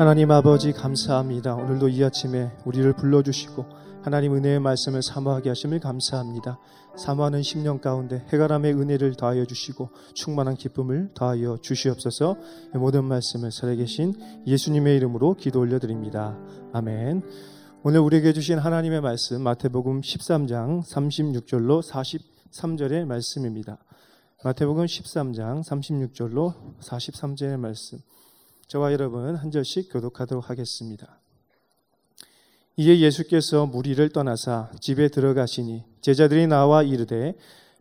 하나님 아버지 감사합니다. 오늘도 이 아침에 우리를 불러주시고 하나님 은혜의 말씀을 사모하게 하심을 감사합니다. 사모하는 심령 가운데 해가람의 은혜를 더하여 주시고 충만한 기쁨을 더하여 주시옵소서. 모든 말씀을 살아계신 예수님의 이름으로 기도 올려드립니다. 아멘. 오늘 우리에게 주신 하나님의 말씀 마태복음 13장 36절로 43절의 말씀입니다. 마태복음 13장 36절로 43절의 말씀, 저와 여러분 한 절씩 교독하도록 하겠습니다. 이에 예수께서 무리를 떠나사 집에 들어가시니 제자들이 나와 이르되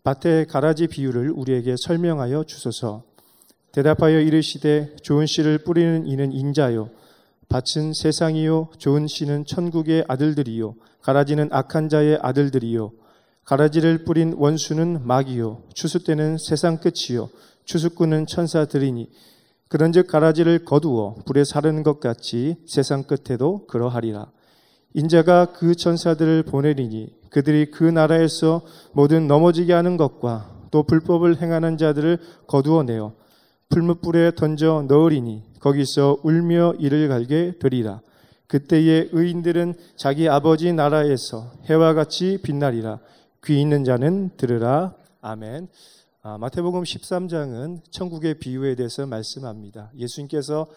밭의 가라지 비유를 우리에게 설명하여 주소서. 대답하여 이르시되 좋은 씨를 뿌리는 이는 인자요, 밭은 세상이요, 좋은 씨는 천국의 아들들이요, 가라지는 악한 자의 아들들이요, 가라지를 뿌린 원수는 마귀요, 추수때는 세상 끝이요, 추수꾼은 천사들이니 그런즉 가라지를 거두어 불에 사르는 것 같이 세상 끝에도 그러하리라. 인자가 그 천사들을 보내리니 그들이 그 나라에서 모든 넘어지게 하는 것과 또 불법을 행하는 자들을 거두어내어 풀무불에 던져 넣으리니 거기서 울며 이를 갈게 되리라. 그때에 의인들은 자기 아버지 나라에서 해와 같이 빛나리라. 귀 있는 자는 들으라. 아멘. 마태복음 13장은 천국의 비유에 대해서 말씀합니다. 예수님께서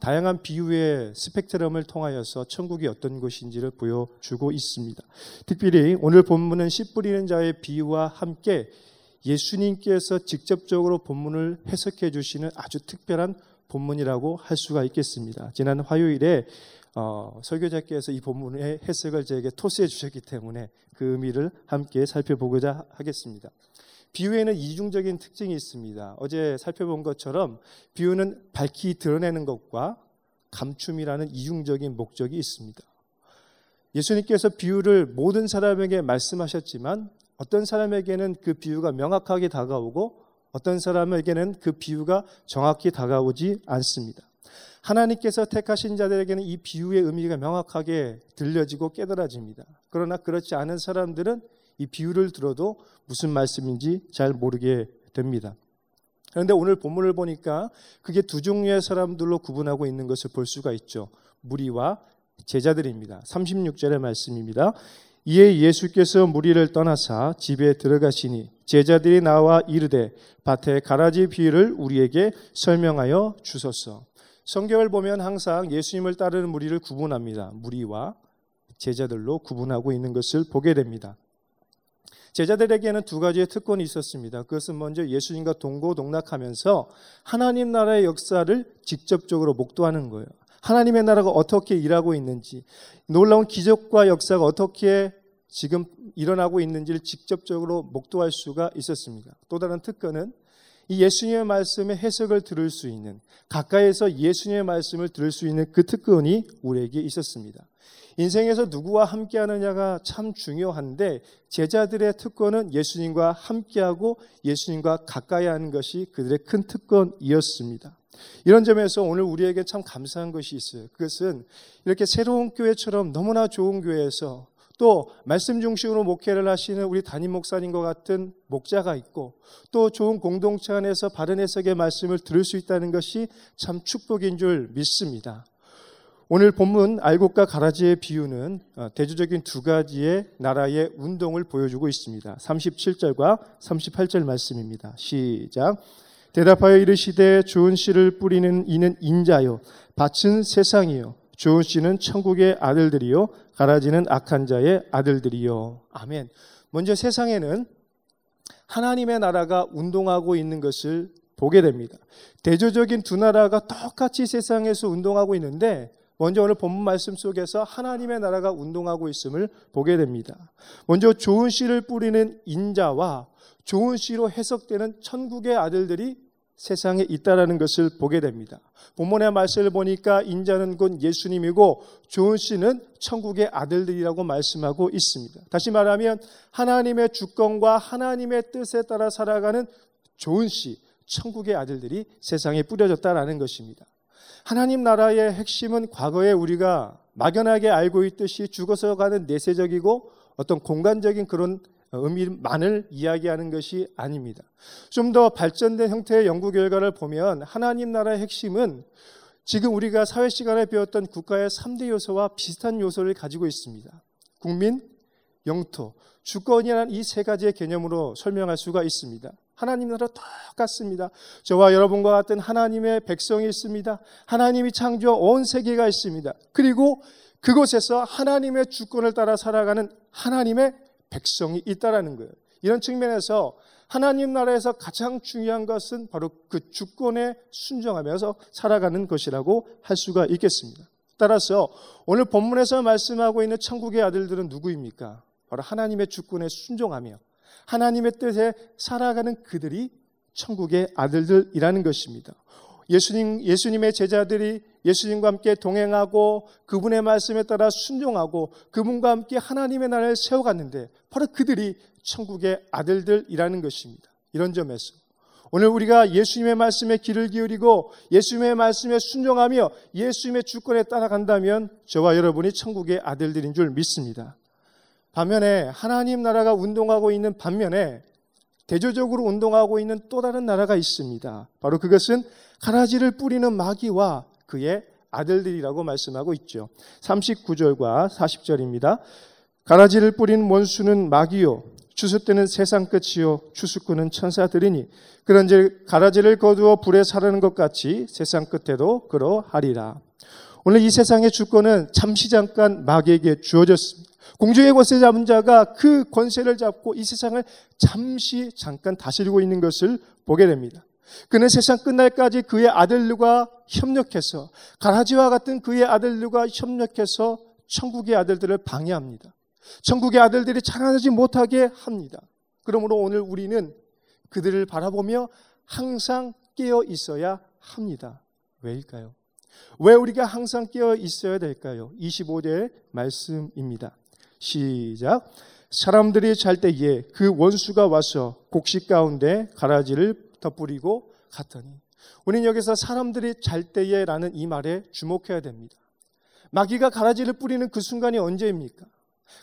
다양한 비유의 스펙트럼을 통하여서 천국이 어떤 곳인지를 보여주고 있습니다. 특별히 오늘 본문은 씨 뿌리는 자의 비유와 함께 예수님께서 직접적으로 본문을 해석해 주시는 아주 특별한 본문이라고 할 수가 있겠습니다. 지난 화요일에 설교자께서 이 본문의 해석을 저에게 토스해 주셨기 때문에 그 의미를 함께 살펴보고자 하겠습니다. 비유에는 이중적인 특징이 있습니다. 어제 살펴본 것처럼 비유는 밝히 드러내는 것과 감춤이라는 이중적인 목적이 있습니다. 예수님께서 비유를 모든 사람에게 말씀하셨지만 어떤 사람에게는 그 비유가 명확하게 다가오고 어떤 사람에게는 그 비유가 정확히 다가오지 않습니다. 하나님께서 택하신 자들에게는 이 비유의 의미가 명확하게 들려지고 깨달아집니다. 그러나 그렇지 않은 사람들은 이 비유를 들어도 무슨 말씀인지 잘 모르게 됩니다. 그런데 오늘 본문을 보니까 그게 두 종류의 사람들로 구분하고 있는 것을 볼 수가 있죠. 무리와 제자들입니다. 36절의 말씀입니다. 이에 예수께서 무리를 떠나사 집에 들어가시니 제자들이 나와 이르되 밭의 가라지 비유를 우리에게 설명하여 주소서. 성경을 보면 항상 예수님을 따르는 무리를 구분합니다. 무리와 제자들로 구분하고 있는 것을 보게 됩니다. 제자들에게는 두 가지의 특권이 있었습니다. 그것은 먼저 예수님과 동고동락하면서 하나님 나라의 역사를 직접적으로 목도하는 거예요. 하나님의 나라가 어떻게 일하고 있는지, 놀라운 기적과 역사가 어떻게 지금 일어나고 있는지를 직접적으로 목도할 수가 있었습니다. 또 다른 특권은 이 예수님의 말씀의 해석을 들을 수 있는, 가까이에서 예수님의 말씀을 들을 수 있는 그 특권이 우리에게 있었습니다. 인생에서 누구와 함께하느냐가 참 중요한데 제자들의 특권은 예수님과 함께하고 예수님과 가까이 하는 것이 그들의 큰 특권이었습니다. 이런 점에서 오늘 우리에게 참 감사한 것이 있어요. 그것은 이렇게 새로운 교회처럼 너무나 좋은 교회에서 또 말씀 중심으로 목회를 하시는 우리 담임 목사님과 같은 목자가 있고 또 좋은 공동체 안에서 바른 해석의 말씀을 들을 수 있다는 것이 참 축복인 줄 믿습니다. 오늘 본문 알곡과 가라지의 비유는 대조적인 두 가지의 나라의 운동을 보여주고 있습니다. 37절과 38절 말씀입니다. 시작. 대답하여 이르시되 좋은 씨를 뿌리는 이는 인자요, 밭은 세상이요, 좋은 씨는 천국의 아들들이요, 가라지는 악한 자의 아들들이요. 아멘. 먼저 세상에는 하나님의 나라가 운동하고 있는 것을 보게 됩니다. 대조적인 두 나라가 똑같이 세상에서 운동하고 있는데 먼저 오늘 본문 말씀 속에서 하나님의 나라가 운동하고 있음을 보게 됩니다. 먼저 좋은 씨를 뿌리는 인자와 좋은 씨로 해석되는 천국의 아들들이 세상에 있다라는 것을 보게 됩니다. 본문의 말씀을 보니까 인자는 곧 예수님이고 좋은 씨는 천국의 아들들이라고 말씀하고 있습니다. 다시 말하면 하나님의 주권과 하나님의 뜻에 따라 살아가는 좋은 씨, 천국의 아들들이 세상에 뿌려졌다라는 것입니다. 하나님 나라의 핵심은 과거에 우리가 막연하게 알고 있듯이 죽어서 가는 내세적이고 어떤 공간적인 그런 의미만을 이야기하는 것이 아닙니다. 좀 더 발전된 형태의 연구 결과를 보면 하나님 나라의 핵심은 지금 우리가 사회 시간에 배웠던 국가의 3대 요소와 비슷한 요소를 가지고 있습니다. 국민, 영토, 주권이라는 이 세 가지의 개념으로 설명할 수가 있습니다. 하나님 나라 똑같습니다. 저와 여러분과 같은 하나님의 백성이 있습니다. 하나님이 창조한 온 세계가 있습니다. 그리고 그곳에서 하나님의 주권을 따라 살아가는 하나님의 백성이 있다라는 거예요. 이런 측면에서 하나님 나라에서 가장 중요한 것은 바로 그 주권에 순종하면서 살아가는 것이라고 할 수가 있겠습니다. 따라서 오늘 본문에서 말씀하고 있는 천국의 아들들은 누구입니까? 바로 하나님의 주권에 순종하며 하나님의 뜻에 살아가는 그들이 천국의 아들들이라는 것입니다. 예수님의 제자들이 예수님과 함께 동행하고 그분의 말씀에 따라 순종하고 그분과 함께 하나님의 나라를 세워갔는데 바로 그들이 천국의 아들들이라는 것입니다. 이런 점에서 오늘 우리가 예수님의 말씀에 귀를 기울이고 예수님의 말씀에 순종하며 예수님의 주권에 따라간다면 저와 여러분이 천국의 아들들인 줄 믿습니다. 반면에 하나님 나라가 운동하고 있는 반면에 대조적으로 운동하고 있는 또 다른 나라가 있습니다. 바로 그것은 가라지를 뿌리는 마귀와 그의 아들들이라고 말씀하고 있죠. 39절과 40절입니다. 가라지를 뿌린 원수는 마귀요 추수때는 세상 끝이요 추수꾼은 천사들이니 그런즉 가라지를 거두어 불에 사르는 것 같이 세상 끝에도 그러하리라. 오늘 이 세상의 주권은 잠시 잠깐 마귀에게 주어졌습니다. 공중의 권세 잡은 자가 그 권세를 잡고 이 세상을 잠시 잠깐 다스리고 있는 것을 보게 됩니다. 그는 세상 끝날까지 그의 아들들과 협력해서 가라지와 같은 그의 아들들과 협력해서 천국의 아들들을 방해합니다. 천국의 아들들이 자라나지 못하게 합니다. 그러므로 오늘 우리는 그들을 바라보며 항상 깨어 있어야 합니다. 왜일까요? 왜 우리가 항상 깨어 있어야 될까요? 25절의 말씀입니다. 시작. 사람들이 잘 때에 그 원수가 와서 곡식 가운데 가라지를 덧뿌리고 갔더니. 우리는 여기서 사람들이 잘 때에 라는 이 말에 주목해야 됩니다. 마귀가 가라지를 뿌리는 그 순간이 언제입니까?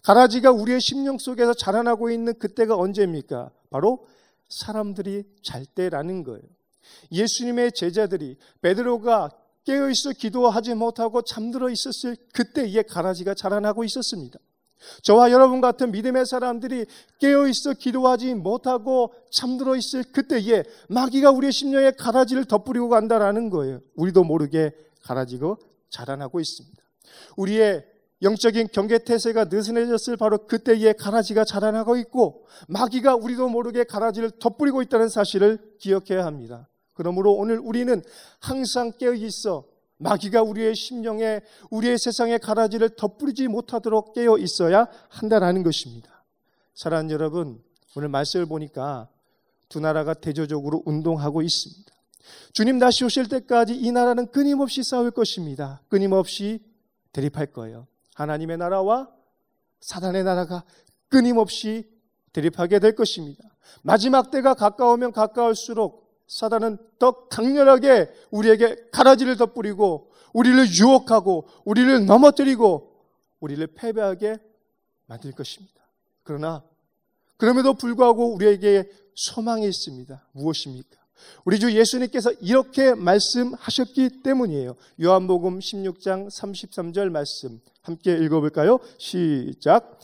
가라지가 우리의 심령 속에서 자라나고 있는 그때가 언제입니까? 바로 사람들이 잘 때라는 거예요. 예수님의 제자들이 베드로가 깨어있어 기도하지 못하고 잠들어 있었을 그때에 가라지가 자라나고 있었습니다. 저와 여러분 같은 믿음의 사람들이 깨어있어 기도하지 못하고 잠들어 있을 그때에 마귀가 우리의 심령에 가라지를 덧뿌리고 간다라는 거예요. 우리도 모르게 가라지가 자라나고 있습니다. 우리의 영적인 경계태세가 느슨해졌을 바로 그때에 가라지가 자라나고 있고 마귀가 우리도 모르게 가라지를 덧뿌리고 있다는 사실을 기억해야 합니다. 그러므로 오늘 우리는 항상 깨어있어 마귀가 우리의 심령에 우리의 세상에 가라지를 덧뿌리지 못하도록 깨어 있어야 한다라는 것입니다. 사랑하는 여러분, 오늘 말씀을 보니까 두 나라가 대조적으로 운동하고 있습니다. 주님 다시 오실 때까지 이 나라는 끊임없이 싸울 것입니다. 끊임없이 대립할 거예요. 하나님의 나라와 사단의 나라가 끊임없이 대립하게 될 것입니다. 마지막 때가 가까우면 가까울수록 사단은 더 강렬하게 우리에게 가라지를 덧뿌리고 우리를 유혹하고 우리를 넘어뜨리고 우리를 패배하게 만들 것입니다. 그러나 그럼에도 불구하고 우리에게 소망이 있습니다. 무엇입니까? 우리 주 예수님께서 이렇게 말씀하셨기 때문이에요. 요한복음 16장 33절 말씀 함께 읽어볼까요? 시작.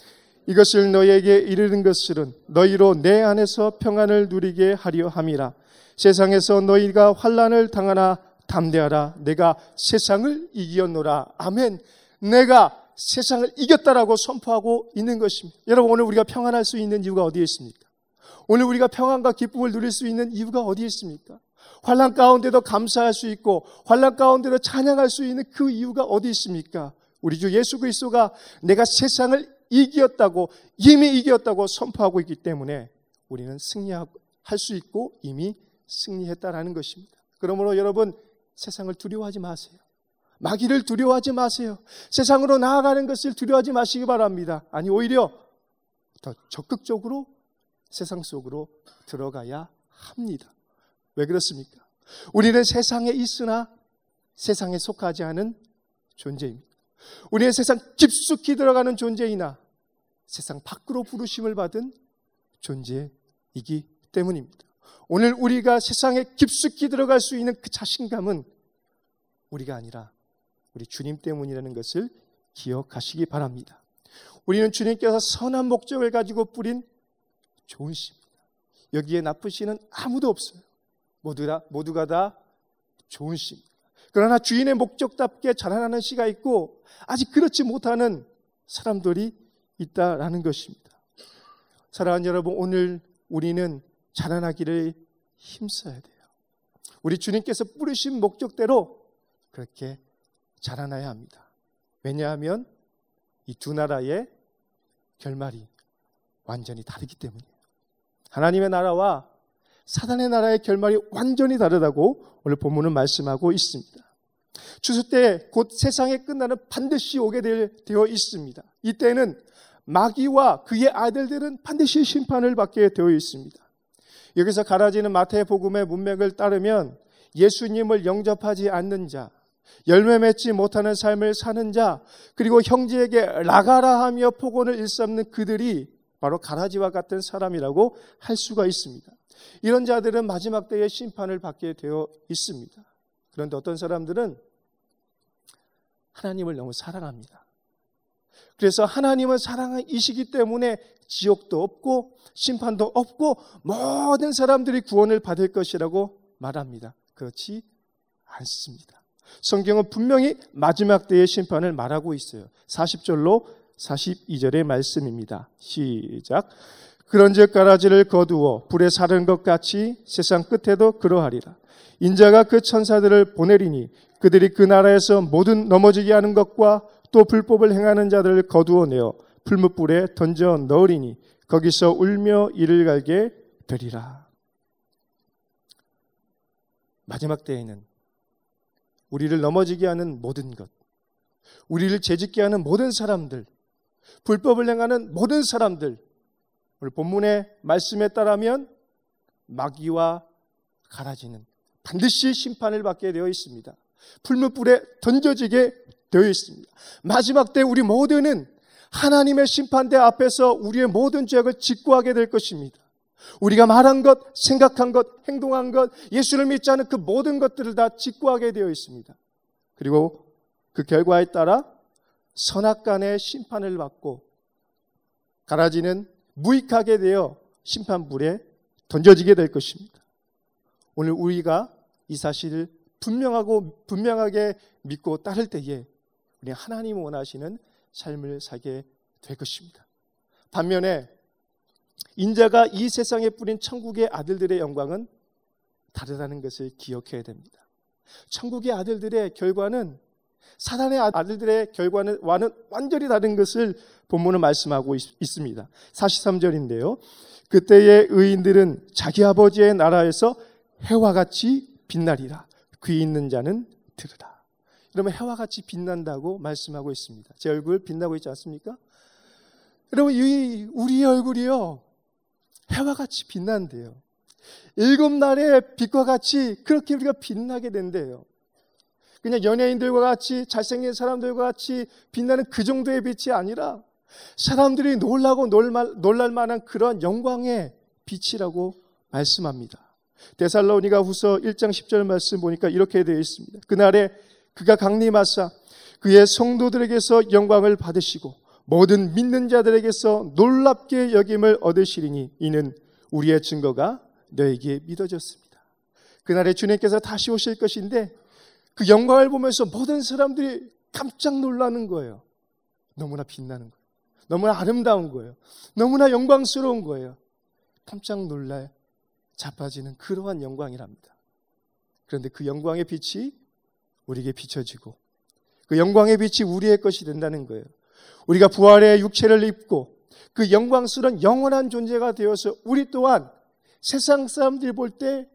이것을 너희에게 이르는 것은 너희로 내 안에서 평안을 누리게 하려 함이라. 세상에서 너희가 환난을 당하나 담대하라. 내가 세상을 이겼노라. 아멘. 내가 세상을 이겼다라고 선포하고 있는 것입니다. 여러분, 오늘 우리가 평안할 수 있는 이유가 어디에 있습니까? 오늘 우리가 평안과 기쁨을 누릴 수 있는 이유가 어디에 있습니까? 환난 가운데도 감사할 수 있고 환난 가운데도 찬양할 수 있는 그 이유가 어디 있습니까? 우리 주 예수 그리스도가 내가 세상을 이겼다고 이미 이겼다고 선포하고 있기 때문에 우리는 승리할 수 있고 이미 승리했다라는 것입니다. 그러므로 여러분, 세상을 두려워하지 마세요. 마귀를 두려워하지 마세요. 세상으로 나아가는 것을 두려워하지 마시기 바랍니다. 아니, 오히려 더 적극적으로 세상 속으로 들어가야 합니다. 왜 그렇습니까? 우리는 세상에 있으나 세상에 속하지 않은 존재입니다. 우리의 세상 깊숙이 들어가는 존재이나 세상 밖으로 부르심을 받은 존재이기 때문입니다. 오늘 우리가 세상에 깊숙이 들어갈 수 있는 그 자신감은 우리가 아니라 우리 주님 때문이라는 것을 기억하시기 바랍니다. 우리는 주님께서 선한 목적을 가지고 뿌린 좋은 씨입니다. 여기에 나쁜 씨는 아무도 없어요. 모두가 다 좋은 씨입니다. 그러나 주인의 목적답게 자라나는 씨가 있고 아직 그렇지 못하는 사람들이 있다라는 것입니다. 사랑하는 여러분, 오늘 우리는 자라나기를 힘써야 돼요. 우리 주님께서 뿌리신 목적대로 그렇게 자라나야 합니다. 왜냐하면 이 두 나라의 결말이 완전히 다르기 때문이에요. 하나님의 나라와 사단의 나라의 결말이 완전히 다르다고 오늘 본문은 말씀하고 있습니다. 추수 때 곧 세상의 끝나는 반드시 오게 되어 있습니다. 이때는 마귀와 그의 아들들은 반드시 심판을 받게 되어 있습니다. 여기서 가라지는 마태 복음의 문맥을 따르면 예수님을 영접하지 않는 자, 열매 맺지 못하는 삶을 사는 자, 그리고 형제에게 라가라 하며 폭언을 일삼는 그들이 바로 가라지와 같은 사람이라고 할 수가 있습니다. 이런 자들은 마지막 때에 심판을 받게 되어 있습니다. 그런데 어떤 사람들은 하나님을 너무 사랑합니다. 그래서 하나님은 사랑이시기 때문에 지옥도 없고 심판도 없고 모든 사람들이 구원을 받을 것이라고 말합니다. 그렇지 않습니다. 성경은 분명히 마지막 때의 심판을 말하고 있어요. 40절로 42절의 말씀입니다. 시작. 그런즉 가라지를 거두어 불에 사른 것 같이 세상 끝에도 그러하리라. 인자가 그 천사들을 보내리니 그들이 그 나라에서 모든 넘어지게 하는 것과 또 불법을 행하는 자들을 거두어내어 풀무불에 던져 넣으리니 거기서 울며 이를 갈게 되리라. 마지막 때에는 우리를 넘어지게 하는 모든 것, 우리를 죄짓게 하는 모든 사람들, 불법을 행하는 모든 사람들, 오늘 본문의 말씀에 따르면 마귀와 가라지는 반드시 심판을 받게 되어 있습니다. 풀무불에 던져지게 되어 있습니다. 마지막 때 우리 모두는 하나님의 심판대 앞에서 우리의 모든 죄악을 직구하게 될 것입니다. 우리가 말한 것, 생각한 것, 행동한 것, 예수를 믿지 않은 그 모든 것들을 다 직구하게 되어 있습니다. 그리고 그 결과에 따라 선악간의 심판을 받고 가라지는 무익하게 되어 심판불에 던져지게 될 것입니다. 오늘 우리가 이 사실을 분명하게 믿고 따를 때에 우리 하나님 원하시는 삶을 살게 될 것입니다. 반면에 인자가 이 세상에 뿌린 천국의 아들들의 영광은 다르다는 것을 기억해야 됩니다. 천국의 아들들의 결과는 사단의 아들들의 결과와는 완전히 다른 것을 본문은 말씀하고 있습니다. 43절인데요. 그때의 의인들은 자기 아버지의 나라에서 해와 같이 빛나리라. 귀 있는 자는 들으라. 여러분, 해와 같이 빛난다고 말씀하고 있습니다. 제 얼굴 빛나고 있지 않습니까? 여러분, 우리의 얼굴이요, 해와 같이 빛난대요. 일곱 날의 빛과 같이 그렇게 우리가 빛나게 된대요. 그냥 연예인들과 같이, 잘생긴 사람들과 같이 빛나는 그 정도의 빛이 아니라 사람들이 놀라고 놀랄 만한 그런 영광의 빛이라고 말씀합니다. 데살로니가 후서 1장 10절 말씀 보니까 이렇게 되어 있습니다. 그날에 그가 강림하사 그의 성도들에게서 영광을 받으시고 모든 믿는 자들에게서 놀랍게 여김을 얻으시리니 이는 우리의 증거가 너에게 믿어졌습니다. 그날에 주님께서 다시 오실 것인데 그 영광을 보면서 모든 사람들이 깜짝 놀라는 거예요. 너무나 빛나는 거예요. 너무나 아름다운 거예요. 너무나 영광스러운 거예요. 깜짝 놀랄 자빠지는 그러한 영광이랍니다. 그런데 그 영광의 빛이 우리에게 비춰지고 그 영광의 빛이 우리의 것이 된다는 거예요. 우리가 부활의 육체를 입고 그 영광스러운 영원한 존재가 되어서 우리 또한 세상 사람들이 볼 때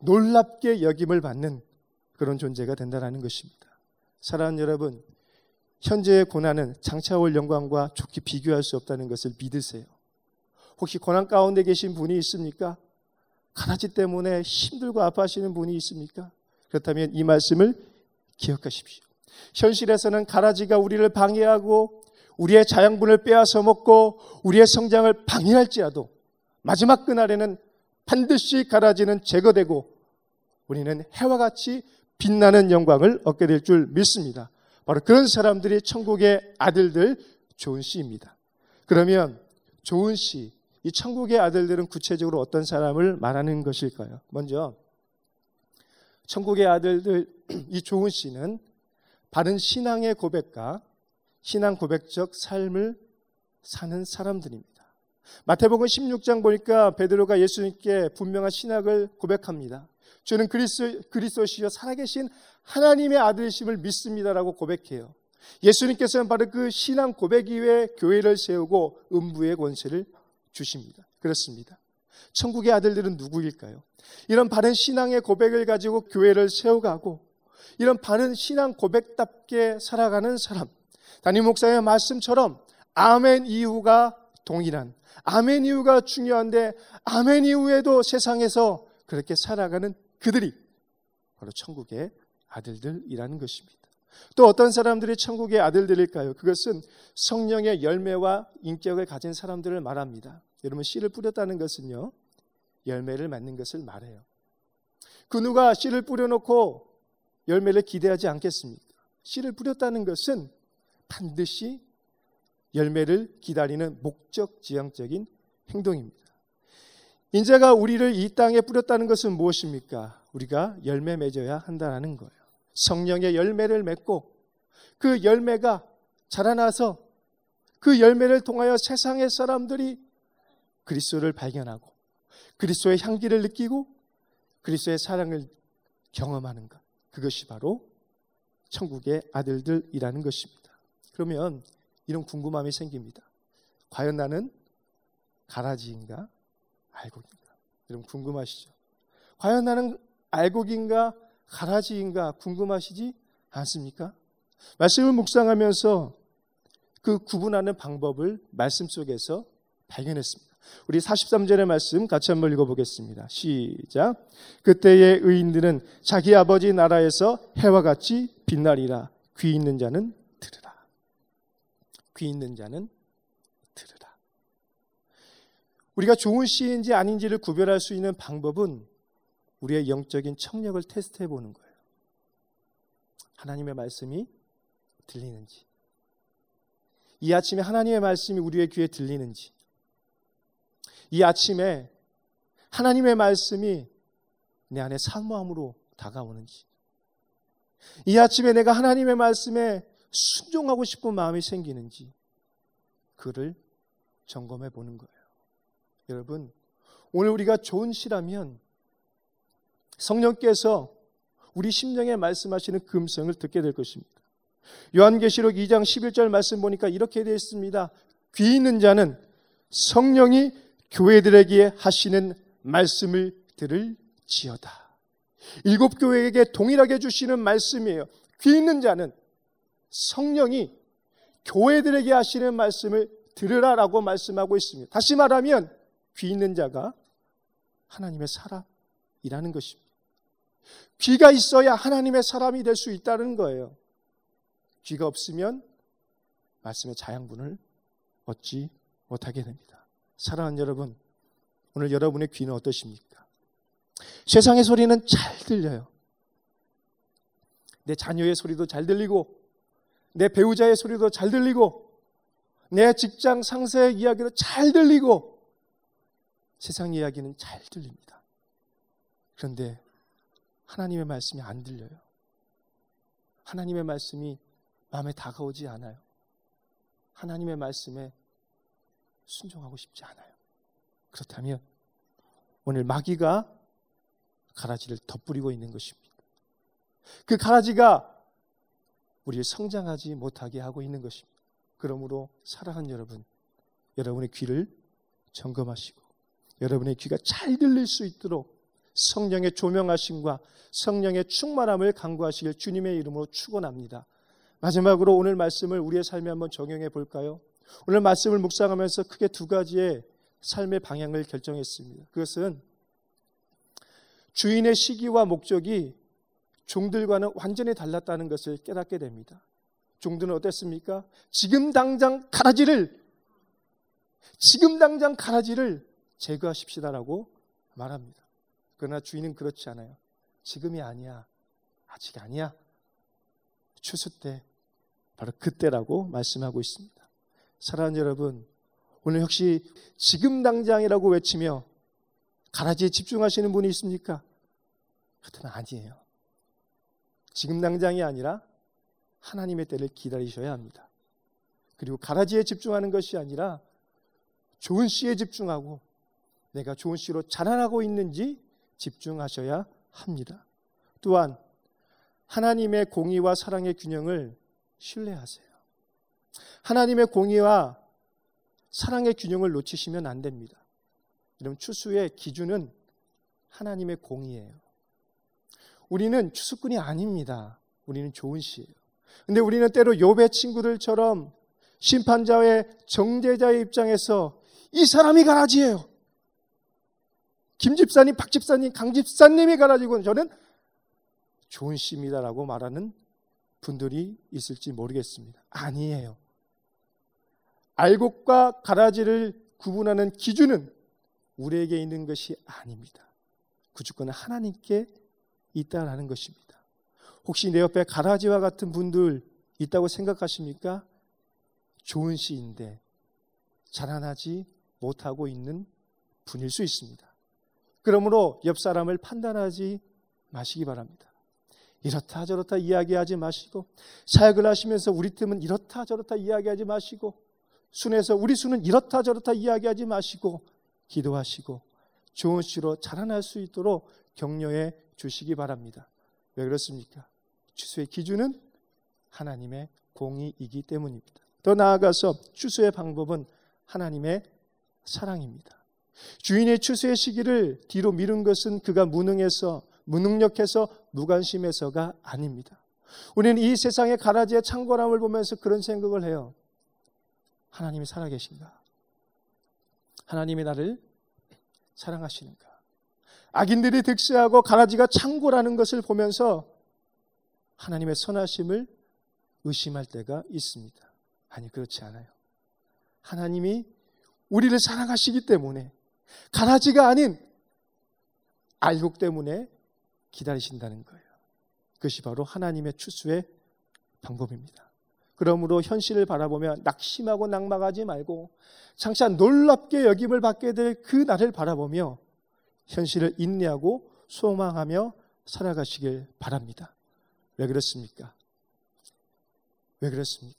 놀랍게 여김을 받는 그런 존재가 된다는 것입니다. 사랑하는 여러분, 현재의 고난은 장차 올 영광과 좋게 비교할 수 없다는 것을 믿으세요. 혹시 고난 가운데 계신 분이 있습니까? 가라지 때문에 힘들고 아파하시는 분이 있습니까? 그렇다면 이 말씀을 기억하십시오. 현실에서는 가라지가 우리를 방해하고 우리의 자양분을 빼앗아 먹고 우리의 성장을 방해할지라도 마지막 그날에는 반드시 가라지는 제거되고 우리는 해와 같이 빛나는 영광을 얻게 될 줄 믿습니다. 바로 그런 사람들이 천국의 아들들, 좋은 씨입니다. 그러면 좋은 씨, 이 천국의 아들들은 구체적으로 어떤 사람을 말하는 것일까요? 먼저 천국의 아들들, 이 좋은 씨는 바른 신앙의 고백과 신앙 고백적 삶을 사는 사람들입니다. 마태복음 16장 보니까 베드로가 예수님께 분명한 신학을 고백합니다. 저는 그리스도시여 살아계신 하나님의 아들이심을 믿습니다라고 고백해요. 예수님께서는 바로 그 신앙 고백 이외에 교회를 세우고 음부의 권세를 주십니다. 그렇습니다. 천국의 아들들은 누구일까요? 이런 바른 신앙의 고백을 가지고 교회를 세워가고 이런 바른 신앙 고백답게 살아가는 사람, 담임 목사의 말씀처럼 아멘 이후가 동일한, 아멘 이후가 중요한데 아멘 이후에도 세상에서 그렇게 살아가는 그들이 바로 천국의 아들들이라는 것입니다. 또 어떤 사람들이 천국의 아들들일까요? 그것은 성령의 열매와 인격을 가진 사람들을 말합니다. 여러분, 씨를 뿌렸다는 것은요, 열매를 맺는 것을 말해요. 그 누가 씨를 뿌려놓고 열매를 기대하지 않겠습니까? 씨를 뿌렸다는 것은 반드시 열매를 기다리는 목적지향적인 행동입니다. 인자가 우리를 이 땅에 뿌렸다는 것은 무엇입니까? 우리가 열매 맺어야 한다는 거예요. 성령의 열매를 맺고 그 열매가 자라나서 그 열매를 통하여 세상의 사람들이 그리스도를 발견하고 그리스도의 향기를 느끼고 그리스도의 사랑을 경험하는 것, 그것이 바로 천국의 아들들이라는 것입니다. 그러면 이런 궁금함이 생깁니다. 과연 나는 가라지인가 알곡인가? 여러분 궁금하시죠? 과연 나는 알곡인가 가라지인가 궁금하시지 않습니까? 말씀을 묵상하면서 그 구분하는 방법을 말씀 속에서 발견했습니다. 우리 43절의 말씀 같이 한번 읽어보겠습니다. 시작. 그때의 의인들은 자기 아버지 나라에서 해와 같이 빛나리라. 귀 있는 자는 들으라. 귀 있는 자는 들으라. 우리가 좋은 씨인지 아닌지를 구별할 수 있는 방법은 우리의 영적인 청력을 테스트해 보는 거예요. 하나님의 말씀이 들리는지, 이 아침에 하나님의 말씀이 우리의 귀에 들리는지, 이 아침에 하나님의 말씀이 내 안에 사모함으로 다가오는지, 이 아침에 내가 하나님의 말씀에 순종하고 싶은 마음이 생기는지, 그를 점검해 보는 거예요. 여러분, 오늘 우리가 좋은 씨라면 성령께서 우리 심령에 말씀하시는 그 음성을 듣게 될 것입니다. 요한계시록 2장 11절 말씀 보니까 이렇게 되어 있습니다. 귀 있는 자는 성령이 교회들에게 하시는 말씀을 들을지어다. 7 교회에게 동일하게 주시는 말씀이에요. 귀 있는 자는 성령이 교회들에게 하시는 말씀을 들으라라고 말씀하고 있습니다. 다시 말하면 귀 있는 자가 하나님의 사람이라는 것입니다. 귀가 있어야 하나님의 사람이 될 수 있다는 거예요. 귀가 없으면 말씀의 자양분을 얻지 못하게 됩니다. 사랑하는 여러분, 오늘 여러분의 귀는 어떠십니까? 세상의 소리는 잘 들려요. 내 자녀의 소리도 잘 들리고, 내 배우자의 소리도 잘 들리고, 내 직장 상사의 이야기도 잘 들리고, 세상 이야기는 잘 들립니다. 그런데 하나님의 말씀이 안 들려요. 하나님의 말씀이 마음에 다가오지 않아요. 하나님의 말씀에 순종하고 싶지 않아요. 그렇다면 오늘 마귀가 가라지를 덧뿌리고 있는 것입니다. 그 가라지가 우리를 성장하지 못하게 하고 있는 것입니다. 그러므로 사랑하는 여러분, 여러분의 귀를 점검하시고 여러분의 귀가 잘 들릴 수 있도록 성령의 조명하심과 성령의 충만함을 간구하시길 주님의 이름으로 축원합니다. 마지막으로 오늘 말씀을 우리의 삶에 한번 적용해 볼까요? 오늘 말씀을 묵상하면서 크게 2가지의 삶의 방향을 결정했습니다. 그것은 주인의 시기와 목적이 종들과는 완전히 달랐다는 것을 깨닫게 됩니다. 종들은 어땠습니까? 지금 당장 가라지를 제거하십시다라고 말합니다. 그러나 주인은 그렇지 않아요. 지금이 아니야. 아직 아니야. 추수 때 바로 그때라고 말씀하고 있습니다. 사랑하는 여러분, 오늘 혹시 지금 당장이라고 외치며 가라지에 집중하시는 분이 있습니까? 그것은 아니에요. 지금 당장이 아니라 하나님의 때를 기다리셔야 합니다. 그리고 가라지에 집중하는 것이 아니라 좋은 씨에 집중하고 내가 좋은 씨로 자라나고 있는지 집중하셔야 합니다. 또한 하나님의 공의와 사랑의 균형을 신뢰하세요. 하나님의 공의와 사랑의 균형을 놓치시면 안 됩니다. 여러분, 추수의 기준은 하나님의 공의예요. 우리는 추수꾼이 아닙니다. 우리는 좋은 씨예요. 근데 우리는 때로 욥의 친구들처럼 심판자의 정죄자의 입장에서 이 사람이 가라지예요. 김 집사님, 박 집사님, 강 집사님이 가라지고 저는 좋은 씨입니다라고 말하는 분들이 있을지 모르겠습니다. 아니에요. 알곡과 가라지를 구분하는 기준은 우리에게 있는 것이 아닙니다. 그 주권은 하나님께 있다라는 것입니다. 혹시 내 옆에 가라지와 같은 분들 있다고 생각하십니까? 좋은 씨인데 자라나지 못하고 있는 분일 수 있습니다. 그러므로 옆 사람을 판단하지 마시기 바랍니다. 이렇다 저렇다 이야기하지 마시고, 사역을 하시면서 우리 틈은 이렇다 저렇다 이야기하지 마시고, 순에서 우리 수는 이렇다 저렇다 이야기하지 마시고, 기도하시고 좋은 씨로 자라날 수 있도록 격려해 주시기 바랍니다. 왜 그렇습니까? 추수의 기준은 하나님의 공의이기 때문입니다. 더 나아가서 추수의 방법은 하나님의 사랑입니다. 주인의 추수의 시기를 뒤로 미룬 것은 그가 무능력해서 무관심해서가 아닙니다. 우리는 이 세상의 가라지의 창궐함을 보면서 그런 생각을 해요. 하나님이 살아계신가? 하나님이 나를 사랑하시는가? 악인들이 득세하고 가라지가 창궐하는 것을 보면서 하나님의 선하심을 의심할 때가 있습니다. 아니, 그렇지 않아요. 하나님이 우리를 사랑하시기 때문에, 가라지가 아닌 알곡 때문에 기다리신다는 거예요. 그것이 바로 하나님의 추수의 방법입니다. 그러므로 현실을 바라보며 낙심하고 낙망하지 말고 장차 놀랍게 여김을 받게 될 그 날을 바라보며 현실을 인내하고 소망하며 살아가시길 바랍니다. 왜 그렇습니까? 왜 그렇습니까?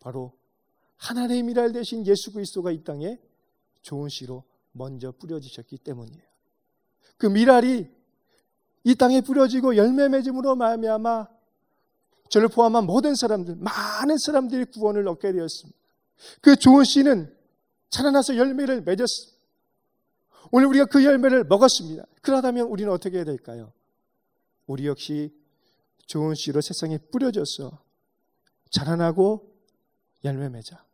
바로 하나님의 미랄 대신 예수 그리스도가 이 땅에 좋은 씨로 먼저 뿌려지셨기 때문이에요. 그 미랄이 이 땅에 뿌려지고 열매 맺음으로 말미암아 저를 포함한 모든 사람들, 많은 사람들이 구원을 얻게 되었습니다. 그 좋은 씨는 자라나서 열매를 맺었습니다. 오늘 우리가 그 열매를 먹었습니다. 그러다면 우리는 어떻게 해야 될까요? 우리 역시 좋은 씨로 세상에 뿌려져서 자라나고 열매 맺자.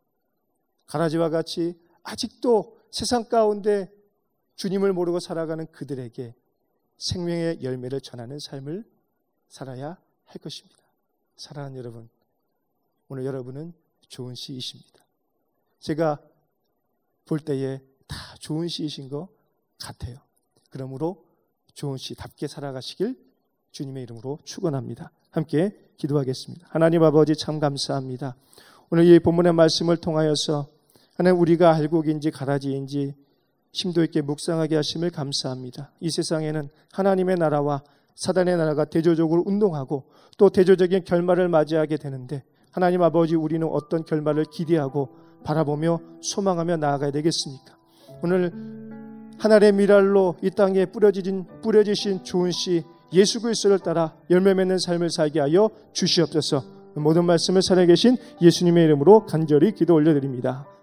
가라지와 같이 아직도 세상 가운데 주님을 모르고 살아가는 그들에게 생명의 열매를 전하는 삶을 살아야 할 것입니다. 사랑하는 여러분, 오늘 여러분은 좋은 씨이십니다. 제가 볼 때에 다 좋은 씨이신 것 같아요. 그러므로 좋은 씨답게 살아가시길 주님의 이름으로 축원합니다. 함께 기도하겠습니다. 하나님 아버지, 참 감사합니다. 오늘 이 본문의 말씀을 통하여서 하나님, 우리가 알곡인지 가라지인지 심도 있게 묵상하게 하심을 감사합니다. 이 세상에는 하나님의 나라와 사단의 나라가 대조적으로 운동하고 또 대조적인 결말을 맞이하게 되는데, 하나님 아버지, 우리는 어떤 결말을 기대하고 바라보며 소망하며 나아가야 되겠습니까? 오늘 하늘의 미랄로 이 땅에 뿌려지신 좋은 씨 예수 그리스도를 따라 열매 맺는 삶을 살게 하여 주시옵소서. 모든 말씀을 살아계신 예수님의 이름으로 간절히 기도 올려드립니다.